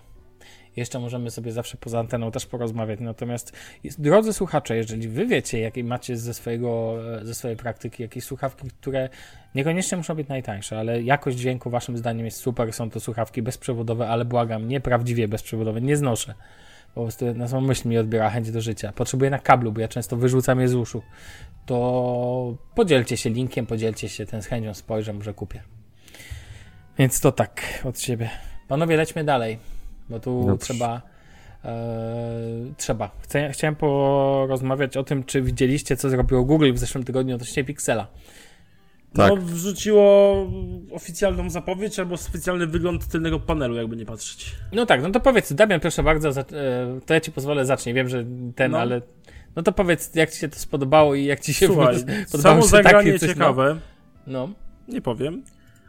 Jeszcze możemy sobie zawsze poza anteną też porozmawiać. Natomiast, drodzy słuchacze, jeżeli wy wiecie, jakie macie ze swojej praktyki, jakieś słuchawki, które niekoniecznie muszą być najtańsze, ale jakość dźwięku waszym zdaniem jest super, są to słuchawki bezprzewodowe, ale błagam, nieprawdziwie bezprzewodowe, nie znoszę. Po prostu na samą myśl mi odbiera chęć do życia. Potrzebuję na kablu, bo ja często wyrzucam je z uszu. To podzielcie się linkiem, podzielcie się z chęcią, spojrzę, może kupię. Więc to tak od siebie. Panowie, lećmy dalej. Bo tu no trzeba. Chciałem porozmawiać o tym, czy widzieliście, co zrobiło Google w zeszłym tygodniu odnośnie Pixela. Tak. No, wrzuciło oficjalną zapowiedź albo specjalny wygląd tylnego panelu, jakby nie patrzeć. No tak, no to powiedz, Damian, proszę bardzo, to ja ci pozwolę, zacznij. Wiem, że ale... No to powiedz, jak ci się to spodobało i jak ci się... Słuchaj, samo zagranie takie coś ciekawe. No. Nie powiem.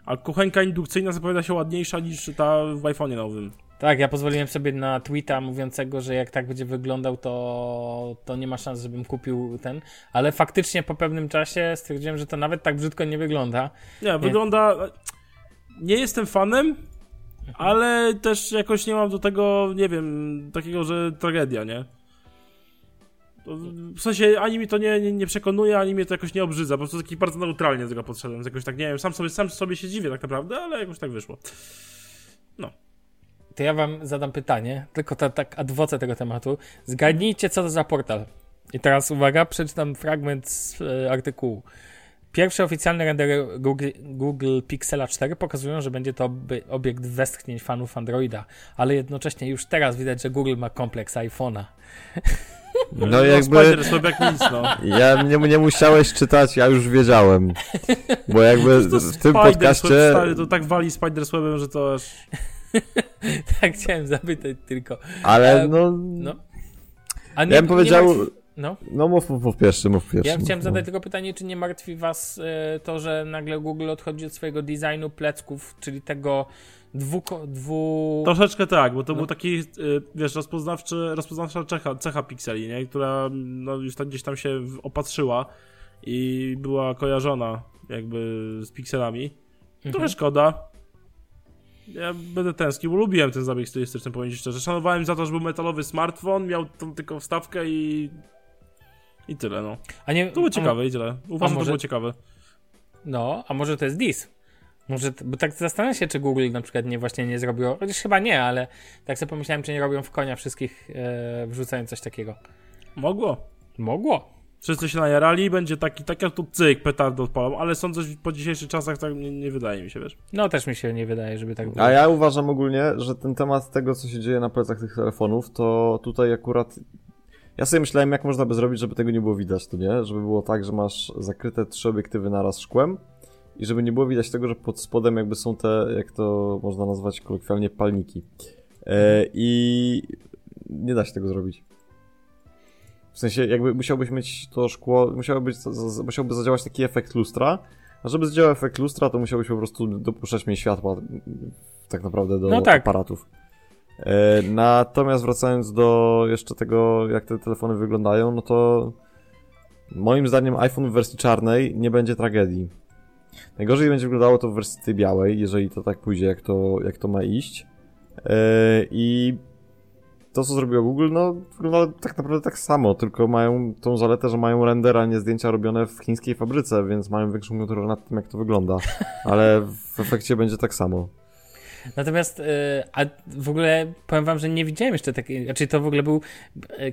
A kuchenka indukcyjna zapowiada się ładniejsza niż ta w iPhone'ie nowym. Tak, ja pozwoliłem sobie na tweeta mówiącego, że jak tak będzie wyglądał, to nie ma szans, żebym kupił ten, ale faktycznie po pewnym czasie stwierdziłem, że to nawet tak brzydko nie wygląda. Nie, wygląda... Nie jestem fanem, ale też jakoś nie mam do tego, nie wiem, takiego, że tragedia, nie? W sensie ani mi to nie przekonuje, ani mnie to jakoś nie obrzydza, po prostu taki bardzo neutralnie do tego podszedłem, jakoś tak, nie wiem, sam sobie się dziwię tak naprawdę, ale jakoś tak wyszło. No. To ja wam zadam pytanie, tylko tak adwoce tego tematu. Zgadnijcie, co to za portal. I teraz uwaga, przeczytam fragment z artykułu. Pierwsze oficjalne rendery Google Pixela 4 pokazują, że będzie to obiekt westchnień fanów Androida, ale jednocześnie już teraz widać, że Google ma kompleks iPhone'a. No jakby... Ja nie musiałeś czytać, ja już wiedziałem. Bo jakby w tym podcaście... To tak wali Spider-Swebem, że to aż... Tak chciałem zapytać tylko. Ale no... Ja bym powiedział... No, no mów pierwszy. Ja chciałem zadać tylko pytanie, czy nie martwi was to, że nagle Google odchodzi od swojego designu plecków, czyli tego Troszeczkę tak, bo to był taki, wiesz, rozpoznawcza cecha pikseli, nie? Która no, już tam, gdzieś tam się opatrzyła i była kojarzona jakby z pikselami. Trochę szkoda. Ja będę tęsknił, bo lubiłem ten zabieg stylistyczny, powiem ci szczerze. Szanowałem za to, że był metalowy smartfon, miał tam tylko wstawkę i tyle, no. A nie, to było ciekawe i tyle. Uważam, że to było ciekawe. No, a może to jest diss? Może, bo tak zastanawiam się, czy Google na przykład nie zrobiło, chociaż chyba nie, ale tak sobie pomyślałem, czy nie robią w konia wszystkich, wrzucając coś takiego. Mogło. Wszyscy się najarali, będzie taki tu cyk, petardo odpalą, ale sądzę, że po dzisiejszych czasach tak nie wydaje mi się, wiesz. No też mi się nie wydaje, żeby tak było. A ja uważam ogólnie, że ten temat tego, co się dzieje na plecach tych telefonów, to tutaj akurat... Ja sobie myślałem, jak można by zrobić, żeby tego nie było widać, to nie? Żeby było tak, że masz zakryte 3 obiektywy naraz szkłem i żeby nie było widać tego, że pod spodem jakby są te, jak to można nazwać kolokwialnie, palniki. I nie da się tego zrobić. W sensie jakby musiałbyś mieć to szkło, musiałby zadziałać taki efekt lustra, a żeby zadziałał efekt lustra, to musiałbyś po prostu dopuszczać mniej światła tak naprawdę do aparatów. Natomiast wracając do jeszcze tego, jak te telefony wyglądają, no to moim zdaniem iPhone w wersji czarnej nie będzie tragedii. Najgorzej będzie wyglądało to w wersji tej białej, jeżeli to tak pójdzie, jak to ma iść. I to, co zrobiło Google, no wygląda tak naprawdę tak samo, tylko mają tą zaletę, że mają render, a nie zdjęcia robione w chińskiej fabryce, więc mają większą kontrolę nad tym, jak to wygląda, ale w efekcie będzie tak samo. Natomiast, a w ogóle powiem wam, że nie widziałem jeszcze takiej, znaczy to w ogóle był,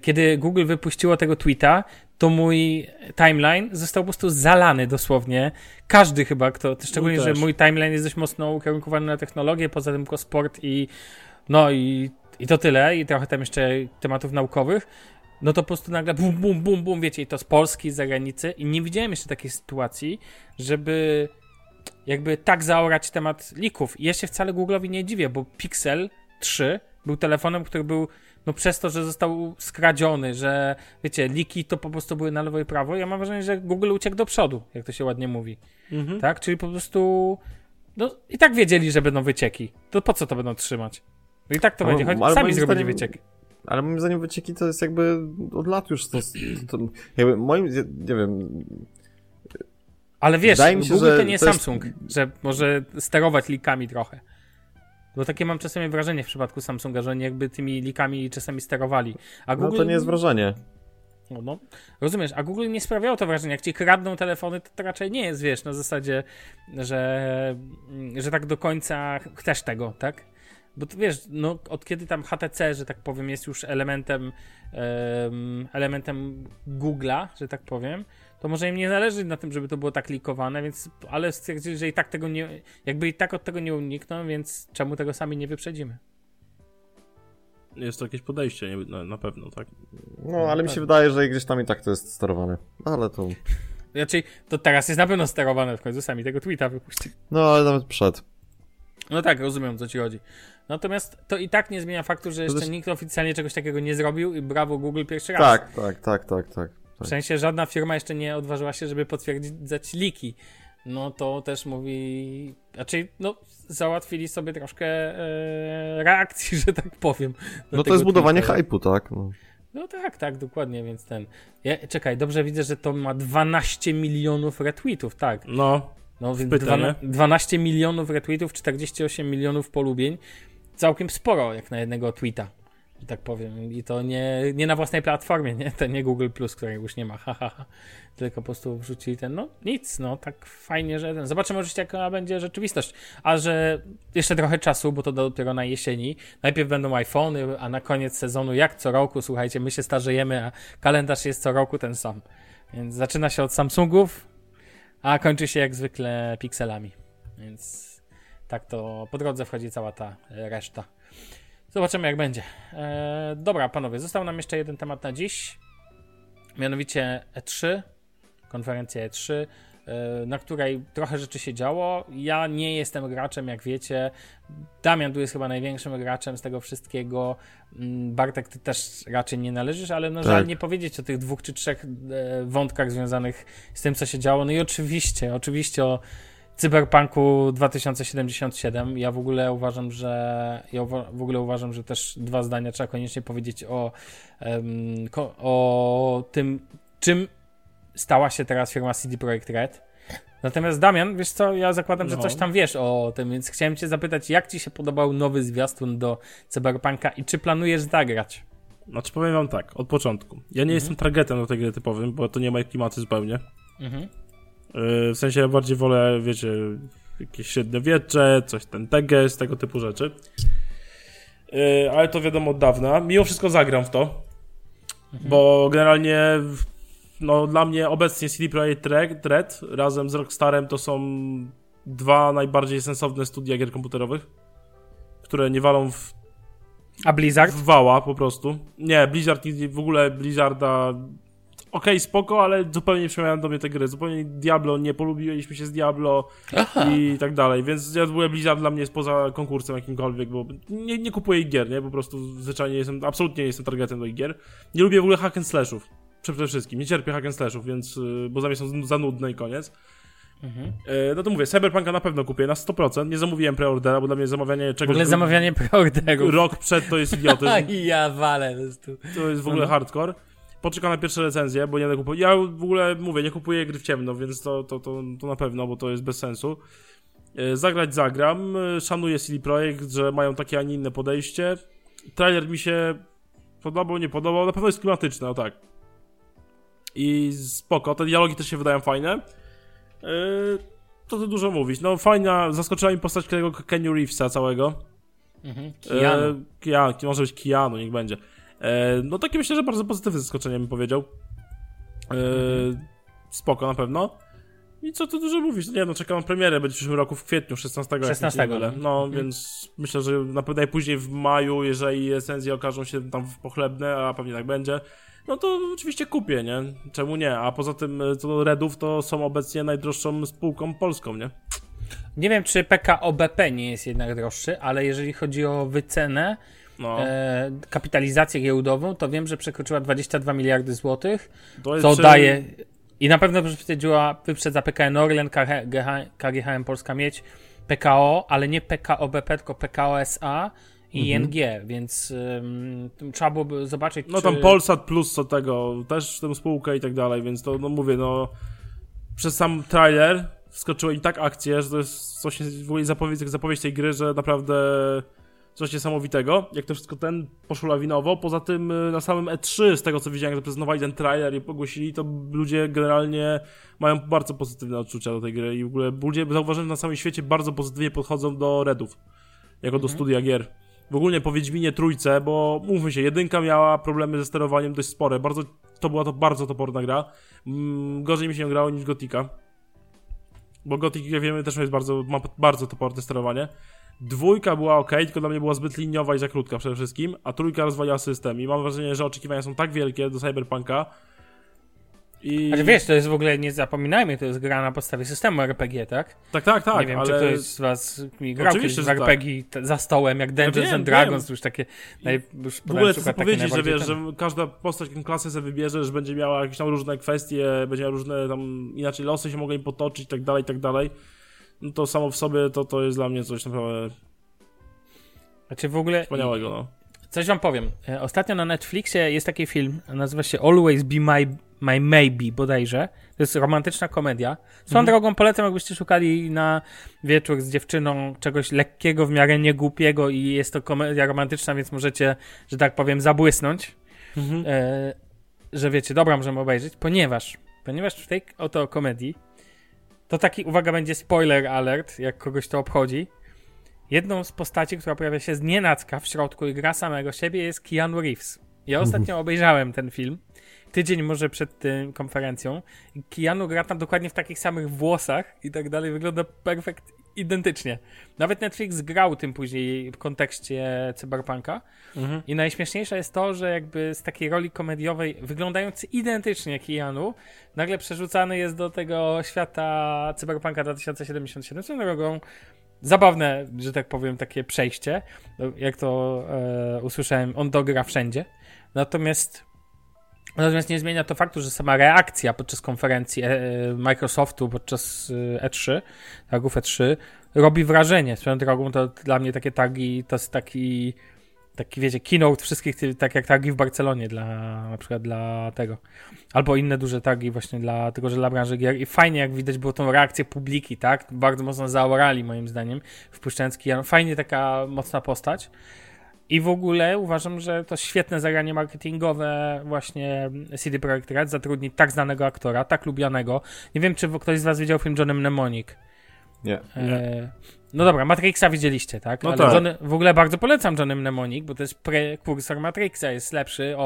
kiedy Google wypuściło tego tweeta, to mój timeline został po prostu zalany dosłownie. Każdy chyba, szczególnie, że mój timeline jest dość mocno ukierunkowany na technologię, poza tym tylko sport i to tyle, i trochę tam jeszcze tematów naukowych, no to po prostu nagle bum, bum, bum, bum, wiecie, i to z Polski, z zagranicy, i nie widziałem jeszcze takiej sytuacji, żeby jakby tak zaorać temat leaków. I ja się wcale Google'owi nie dziwię, bo Pixel 3 był telefonem, który był, no przez to, że został skradziony, że wiecie, leaki to po prostu były na lewo i prawo. Ja mam wrażenie, że Google uciekł do przodu, jak to się ładnie mówi. Mhm. Tak? Czyli po prostu, no i tak wiedzieli, że będą wycieki. To po co to będą trzymać? No i tak to będzie, choć sami zrobili wycieki. Ale moim zdaniem wycieki to jest jakby od lat już to jakby moim, nie wiem... Ale wiesz, Google to nie to Samsung, jest... że może sterować leakami trochę. Bo takie mam czasami wrażenie w przypadku Samsunga, że oni jakby tymi leakami czasami sterowali. A Google... No to nie jest wrażenie. No. Rozumiesz, a Google nie sprawiało to wrażenia. Jak ci kradną telefony, to raczej nie jest, wiesz, na zasadzie, że tak do końca chcesz tego, tak? Bo to wiesz, no od kiedy tam HTC, że tak powiem, jest już elementem Google'a, że tak powiem, to może im nie zależy na tym, żeby to było tak likowane, więc, ale stwierdzili, że i tak tego nie, jakby i tak od tego nie unikną, więc czemu tego sami nie wyprzedzimy? Jest to jakieś podejście, na pewno, tak? No, ale mi się wydaje, że gdzieś tam i tak to jest sterowane, ale to... Znaczy, to teraz jest na pewno sterowane, w końcu sami tego tweeta wypuścili. No, ale nawet przed. No tak, rozumiem, co ci chodzi. Natomiast to i tak nie zmienia faktu, że jeszcze nikt oficjalnie czegoś takiego nie zrobił i brawo Google pierwszy raz. Tak. W sensie żadna firma jeszcze nie odważyła się, żeby potwierdzać leaki. No to też mówi... Znaczy, no załatwili sobie troszkę reakcji, że tak powiem. No to jest budowanie hype'u, tak? No tak, dokładnie, więc ten... Czekaj, dobrze widzę, że to ma 12 milionów retweetów, tak? No, 12 milionów retweetów, 48 milionów polubień. Całkiem sporo, jak na jednego tweeta, że tak powiem. I to nie na własnej platformie, nie? To nie Google+, której już nie ma, Tylko po prostu wrzucili ten, tak fajnie, że ten. Zobaczymy oczywiście, jaka będzie rzeczywistość. A że jeszcze trochę czasu, bo to dopiero na jesieni. Najpierw będą iPhony, a na koniec sezonu, jak co roku, słuchajcie, my się starzejemy, a kalendarz jest co roku ten sam. Więc zaczyna się od Samsungów, a kończy się jak zwykle pikselami, więc tak to po drodze wchodzi cała ta reszta. Zobaczymy, jak będzie. Dobra, panowie, został nam jeszcze jeden temat na dziś, mianowicie E3, konferencja E3. na której trochę rzeczy się działo. Ja nie jestem graczem, jak wiecie. Damian tu jest chyba największym graczem z tego wszystkiego. Bartek, ty też raczej nie należysz, ale no żal nie powiedzieć o tych dwóch czy trzech wątkach związanych z tym, co się działo. No i oczywiście o Cyberpunku 2077. Ja w ogóle uważam, że też dwa zdania trzeba koniecznie powiedzieć o tym, czym stała się teraz firma CD Projekt Red. Natomiast Damian, wiesz co, ja zakładam, że coś tam wiesz o tym, więc chciałem cię zapytać, jak ci się podobał nowy zwiastun do Cyberpunka i czy planujesz zagrać? Znaczy powiem wam tak, od początku. Ja nie jestem targetem do tej gry typowym, bo to nie ma klimaty zupełnie. W sensie ja bardziej wolę, wiecie, jakieś średniowiecze, coś ten teges, tego typu rzeczy. Ale to wiadomo od dawna. Mimo wszystko zagram w to, bo generalnie... No dla mnie obecnie CD Projekt Red razem z Rockstarem to są dwa najbardziej sensowne studia gier komputerowych, które nie walą w... A Blizzard? W wała po prostu. Nie, Blizzard w ogóle Blizzarda... Okej, spoko, ale zupełnie nie przemawiają do mnie te gry. Zupełnie Diablo, nie polubiliśmy się z Diablo i tak dalej. Więc ja w ogóle Blizzard dla mnie jest poza konkursem jakimkolwiek, bo nie kupuję ich gier, nie? Po prostu zwyczajnie absolutnie nie jestem targetem do ich gier. Nie lubię w ogóle hack and slashów. Przede wszystkim, nie cierpię hack and slashów, więc, bo za mnie są za nudne i koniec. No to mówię, Cyberpunka na pewno kupię, na 100%. Nie zamówiłem preordera, bo dla mnie zamawianie czegoś... W ogóle zamawianie preorderów. Rok przed to jest idiotyzm. Ja walę. To jest w ogóle hardcore. Poczekam na pierwsze recenzje, bo nie będę kupował. Ja w ogóle mówię, nie kupuję gry w ciemno, więc to na pewno, bo to jest bez sensu. Zagrać zagram. Szanuję CD Projekt, że mają takie, a nie inne podejście. Trailer mi się podobał, nie podobał. Na pewno jest klimatyczny, o tak. I spoko, te dialogi też się wydają fajne. To ty dużo mówić. No fajna, zaskoczyła mi postać tego Keanu Reevesa całego. Keanu, może być Keanu, niech będzie. No takie myślę, że bardzo pozytywne zaskoczenie bym powiedział. Spoko na pewno. I co tu dużo mówić? No nie no, czekam na premierę, będzie w przyszłym roku w kwietniu, 16. No więc myślę, że na pewno najpóźniej w maju, jeżeli recenzje okażą się tam pochlebne, a pewnie tak będzie. No to oczywiście kupię, nie? Czemu nie? A poza tym, co do Redów, to są obecnie najdroższą spółką polską, nie? Nie wiem, czy PKO BP nie jest jednak droższy, ale jeżeli chodzi o wycenę, kapitalizację giełdową, to wiem, że przekroczyła 22 miliardy złotych, co daje... I na pewno wyprzedza PKN Orlen, KGHM Polska Miedź, PKO, ale nie PKO BP, tylko PKO SA, i ING, więc trzeba byłoby zobaczyć, no czy... tam Polsat Plus co tego, też tę spółkę i tak dalej, więc to, no mówię, no przez sam trailer wskoczyły i tak akcje, że to jest coś, w ogóle zapowiedź tej gry, że naprawdę coś niesamowitego, jak to wszystko poszło lawinowo. Poza tym na samym E3, z tego co widziałem, jak zaprezentowali ten trailer i ogłosili, to ludzie generalnie mają bardzo pozytywne odczucia do tej gry i w ogóle ludzie, zauważyłem, na całym świecie bardzo pozytywnie podchodzą do Redów, jako do studia gier. W ogóle po Wiedźminie trójce, bo mówmy się, jedynka miała problemy ze sterowaniem dość spore. To była bardzo toporna gra. Gorzej mi się grało niż Gotika. Bo Gotik, jak wiemy, też jest ma bardzo toporne sterowanie. Dwójka była okej, tylko dla mnie była zbyt liniowa i za krótka przede wszystkim, a trójka rozwaliła system. I mam wrażenie, że oczekiwania są tak wielkie do Cyberpunka. Ale wiesz, to jest w ogóle, nie zapominajmy, to jest gra na podstawie systemu RPG, tak? Tak. Nie wiem, ale... czy ktoś z was grał w RPG za stołem, jak Dungeons and Dragons, już takie... W ogóle chcę powiedzieć, że wiesz, że każda postać, jaką klasę sobie wybierzesz, będzie miała jakieś tam różne kwestie, będzie miała różne tam, inaczej losy się mogą im potoczyć, tak dalej. No to samo w sobie, to jest dla mnie coś naprawdę... Znaczy w ogóle... wspaniałego, no. Coś wam powiem. Ostatnio na Netflixie jest taki film, nazywa się Always Be My Maybe bodajże. To jest romantyczna komedia. Swoją drogą polecam, jakbyście szukali na wieczór z dziewczyną czegoś lekkiego, w miarę niegłupiego i jest to komedia romantyczna, więc możecie, że tak powiem, zabłysnąć. Że wiecie, dobra, możemy obejrzeć, ponieważ w tej oto komedii to taki, uwaga, będzie spoiler alert, jak kogoś to obchodzi. Jedną z postaci, która pojawia się znienacka w środku i gra samego siebie, jest Keanu Reeves. Ja ostatnio obejrzałem ten film, tydzień może przed tym konferencją. Keanu gra tam dokładnie w takich samych włosach i tak dalej, wygląda perfekt identycznie. Nawet Netflix grał tym później w kontekście Cyberpunka. Mhm. I najśmieszniejsze jest to, że jakby z takiej roli komediowej, wyglądający identycznie jak Keanu, nagle przerzucany jest do tego świata Cyberpunka 2077, co drogą zabawne, że tak powiem, takie przejście, jak to usłyszałem, on dogra wszędzie. Natomiast nie zmienia to faktu, że sama reakcja podczas konferencji Microsoftu, podczas targów E3, robi wrażenie. Swoją drogą to dla mnie takie targi, to jest taki wiecie, keynote wszystkich, tak jak targi w Barcelonie na przykład dla tego. Albo inne duże targi właśnie dla branży gier. I fajnie jak widać było tą reakcję publiki, tak? Bardzo mocno zaorali moim zdaniem, wpuszczając Keanu. Fajnie taka mocna postać. I w ogóle uważam, że to świetne zagranie marketingowe właśnie CD Projekt Red zatrudni tak znanego aktora, tak lubianego. Nie wiem, czy ktoś z was widział film Johnny Mnemonic. Nie. No dobra, Matrixa widzieliście, tak? No ale tak. W ogóle bardzo polecam Johnny Mnemonic, bo to jest prekursor Matrixa, jest lepszy,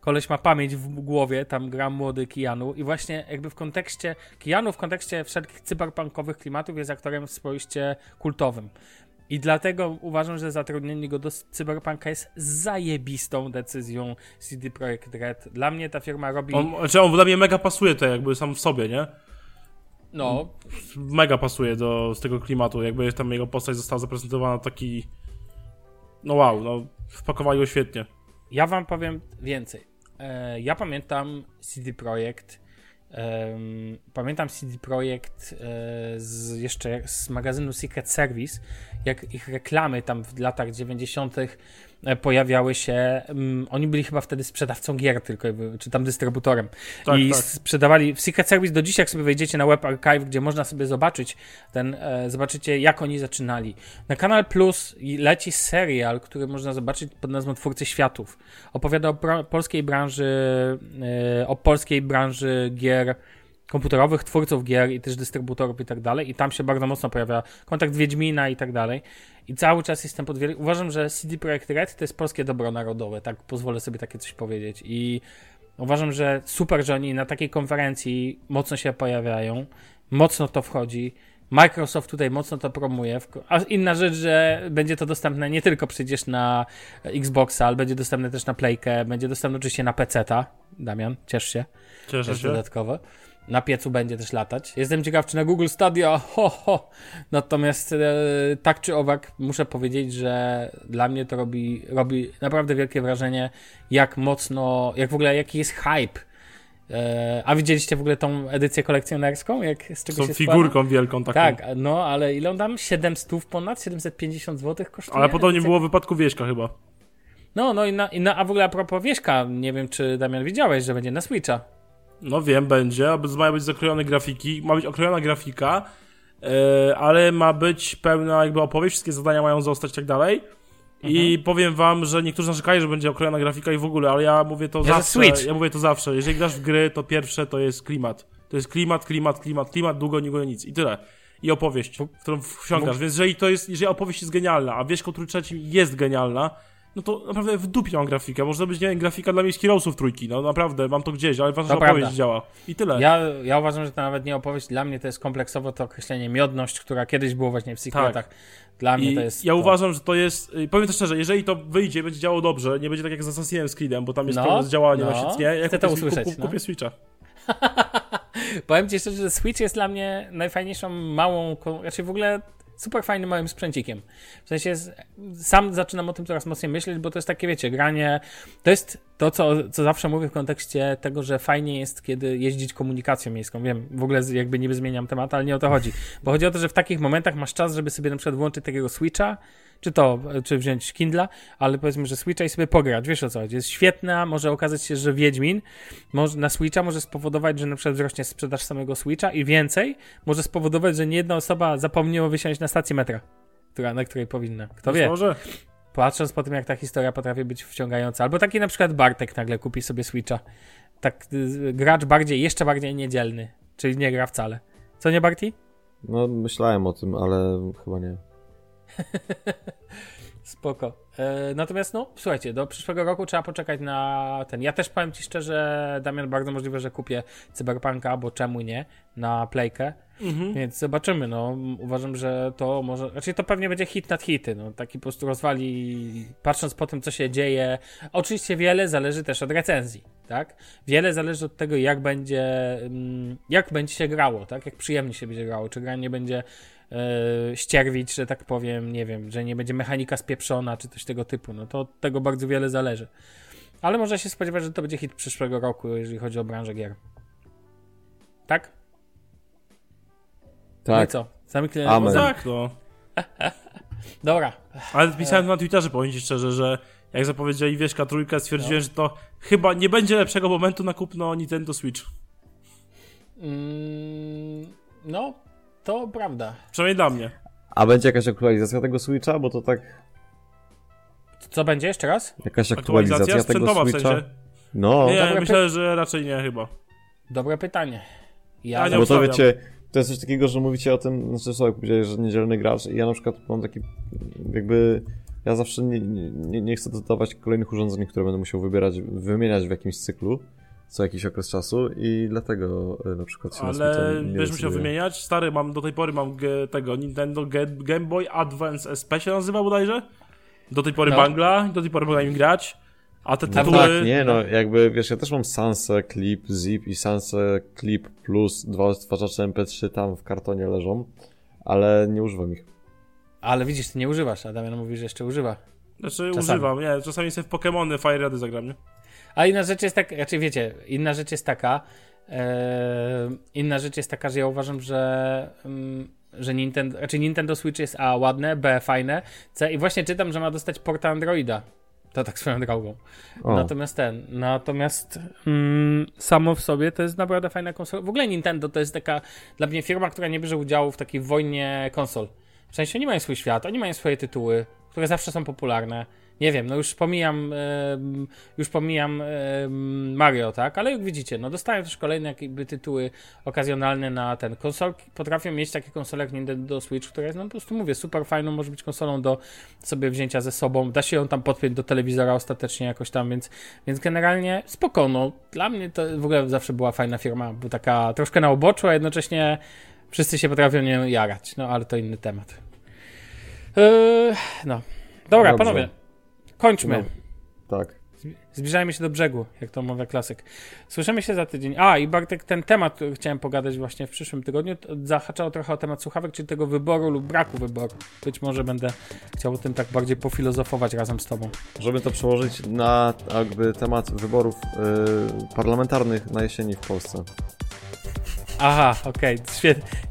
koleś ma pamięć w głowie, tam gra młody Keanu i właśnie jakby w kontekście Keanu, w kontekście wszelkich cyberpunkowych klimatów jest aktorem w swoiście kultowym. I dlatego uważam, że zatrudnienie go do Cyberpunka jest zajebistą decyzją CD Projekt Red. Dla mnie ta firma robi... On dla mnie mega pasuje to jakby sam w sobie, nie? No. Mega pasuje z tego klimatu, jakby tam jego postać została zaprezentowana taki... No wow, no wpakowali go świetnie. Ja wam powiem więcej. Ja pamiętam CD Projekt... Pamiętam CD Projekt jeszcze z magazynu Secret Service, jak ich reklamy tam w latach 90. pojawiały się, oni byli chyba wtedy sprzedawcą gier tylko, czy tam dystrybutorem. Tak, i tak. Sprzedawali w Secret Service do dziś, jak sobie wejdziecie na Web Archive, gdzie można sobie zobaczyć zobaczycie jak oni zaczynali. Na Kanal Plus leci serial, który można zobaczyć pod nazwą Twórcy Światów. Opowiada o polskiej branży gier komputerowych, twórców gier i też dystrybutorów i tak dalej. I tam się bardzo mocno pojawia kontakt Wiedźmina i tak dalej. I cały czas jestem uważam, że CD Projekt Red to jest polskie dobro narodowe. Tak pozwolę sobie takie coś powiedzieć. I uważam, że super, że oni na takiej konferencji mocno się pojawiają. Mocno to wchodzi. Microsoft tutaj mocno to promuje. A inna rzecz, że będzie to dostępne nie tylko przecież na Xboxa, ale będzie dostępne też na Playkę. Będzie dostępne oczywiście na PC-ta. Damian, ciesz się. Cieszę się. Dodatkowo. Na piecu będzie też latać. Jestem ciekaw, czy na Google Stadia, Natomiast tak czy owak muszę powiedzieć, że dla mnie to robi naprawdę wielkie wrażenie, jak mocno, jak w ogóle jaki jest hype. A widzieliście w ogóle tą edycję kolekcjonerską? Z czego się figurką składa? Wielką taką. Tak, no ale ile on tam? 700 ponad? 750 zł kosztuje? Ale podobnie edycja? Było w wypadku Wieśka chyba. No a w ogóle a propos Wieśka, nie wiem czy Damian widziałeś, że będzie na Switcha. No wiem, będzie, mają być zakrojone grafiki, ma być okrojona grafika, ale ma być pełna jakby opowieść, wszystkie zadania mają zostać i tak dalej. I powiem wam, że niektórzy narzekają, że będzie okrojona grafika i w ogóle, ale ja mówię to zawsze. Jeżeli grasz w gry, to pierwsze to jest klimat. To jest klimat, długo nie nic i tyle. I opowieść, w którą wsiąkasz, więc jeżeli opowieść jest genialna, a Wieśko Trójczeci jest genialna, no to naprawdę w dupie mam grafikę. Można być, nie wiem, grafika dla miejskich Heroesów trójki. No naprawdę, mam to gdzieś, ale wasza opowieść działa. I tyle. Ja uważam, że to nawet nie opowieść. Dla mnie to jest kompleksowo to określenie miodność, która kiedyś było właśnie w Secretach. Tak. Dla mnie to jest... uważam, że to jest... Powiem też szczerze, jeżeli to wyjdzie, będzie działało dobrze, nie będzie tak jak z Assassin's Creedem, bo tam jest działanie na świetnie. Ja chcę to usłyszeć. Kupię Switcha. Powiem ci szczerze, że Switch jest dla mnie najfajniejszą małą... Raczej w ogóle... super fajnym małym sprzęcikiem. W sensie sam zaczynam o tym coraz mocniej myśleć, bo to jest takie, wiecie, granie... To jest to, co zawsze mówię w kontekście tego, że fajnie jest, kiedy jeździć komunikacją miejską. Wiem, w ogóle jakby niby zmieniam temat, ale nie o to chodzi. Bo chodzi o to, że w takich momentach masz czas, żeby sobie na przykład włączyć takiego Switcha, czy wziąć Kindla, ale powiedzmy, że Switcha i sobie pograć. Wiesz o co chodzi. Jest świetna, może okazać się, że Wiedźmin na Switcha może spowodować, że na przykład wzrośnie sprzedaż samego Switcha i więcej może spowodować, że nie jedna osoba zapomniała wysiąść na stacji metra, na której powinna. Kto wie? Może. Patrząc po tym, jak ta historia potrafi być wciągająca. Albo taki na przykład Bartek nagle kupi sobie Switcha. Tak gracz jeszcze bardziej niedzielny, czyli nie gra wcale. Co nie, Barti? No myślałem o tym, ale chyba nie. Spoko. Natomiast no, słuchajcie, do przyszłego roku trzeba poczekać na ten. Ja też powiem Ci szczerze, Damian, bardzo możliwe, że kupię Cyberpunka, bo czemu nie, na Playkę. Mhm. Więc zobaczymy, no. Uważam, że to może, znaczy to pewnie będzie hit nad hity, no. Taki po prostu rozwali, patrząc po tym, co się dzieje. Oczywiście wiele zależy też od recenzji, tak? Wiele zależy od tego, jak będzie się grało, tak? Jak przyjemnie się będzie grało, czy gra nie będzie ścierwić, że tak powiem, nie wiem, że nie będzie mechanika spieprzona, czy coś tego typu, no to od tego bardzo wiele zależy. Ale można się spodziewać, że to będzie hit przyszłego roku, jeżeli chodzi o branżę gier. Tak? Tak. No i co? Zamyknę. No tak, no. Dobra. Ale pisałem na Twitterze, powiem Ci szczerze, że jak zapowiedzieli Wieśka Trójkę, stwierdziłem, no, że to chyba nie będzie lepszego momentu na kupno Nintendo Switch. No, to prawda. Przynajmniej dla mnie. A będzie jakaś aktualizacja tego Switcha? Bo to tak... Co będzie? Jeszcze raz? Jakaś aktualizacja tego Switcha? W sensie. No. Nie, myślę, że raczej nie chyba. Dobre pytanie. Ja nie, bo to wiecie... To jest coś takiego, że mówicie o tym, znaczy sobie powiedziałeś, że niedzielny gracz i ja na przykład mam taki jakby, ja zawsze nie chcę dodawać kolejnych urządzeń, które będę musiał wymieniać w jakimś cyklu, co jakiś okres czasu i dlatego na przykład się nazwę. Ale będziesz musiał wymieniać? Stary, do tej pory mam tego Nintendo Game Boy Advance SP się nazywa bodajże? Do tej pory Bangla, do tej pory mogę im grać. A te tytuły... No tak, nie no, jakby wiesz, ja też mam Sansa Clip Zip i Sansa Clip Plus, dwa odtwarzacze MP3 tam w kartonie leżą, ale nie używam ich. Ale widzisz, ty nie używasz, a Damian mówi, że jeszcze używa. Znaczy czasami. Używam, nie, czasami sobie w Pokemony Fire Rady zagram, nie? A inna rzecz jest taka, znaczy wiecie, inna rzecz jest taka, że ja uważam, że Nintendo Switch jest A, ładne, B, fajne, C i właśnie czytam, że ma dostać porta Androida. To tak swoją drogą. O. Natomiast samo w sobie to jest naprawdę fajna konsola. W ogóle Nintendo to jest taka dla mnie firma, która nie bierze udziału w takiej wojnie konsol. W sensie oni mają swój świat, oni mają swoje tytuły, które zawsze są popularne. Nie wiem, no już pomijam Mario, tak? Ale jak widzicie, no dostają też kolejne jakby tytuły okazjonalne na ten konsol. Potrafią mieć takie konsole jak Nintendo Switch, która jest, no po prostu mówię, super fajną, może być konsolą do sobie wzięcia ze sobą. Da się ją tam podpiąć do telewizora ostatecznie jakoś tam, więc generalnie spoko, no. Dla mnie to w ogóle zawsze była fajna firma, bo taka troszkę na uboczu, a jednocześnie wszyscy się potrafią nią jarać. No, ale to inny temat. No. Dobra, dobrze. Panowie. Kończmy. No, tak. Zbliżajmy się do brzegu, jak to mawia klasyk. Słyszymy się za tydzień. I Bartek, ten temat, który chciałem pogadać właśnie w przyszłym tygodniu, zahaczało trochę o temat słuchawek, czyli tego wyboru lub braku wyboru. Być może będę chciał o tym tak bardziej pofilozofować razem z tobą. Żeby to przełożyć na jakby temat wyborów parlamentarnych na jesieni w Polsce. Aha, okej.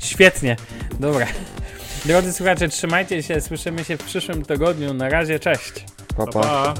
Świetnie. Dobra. Drodzy słuchacze, trzymajcie się. Słyszymy się w przyszłym tygodniu. Na razie, cześć. Pa, pa.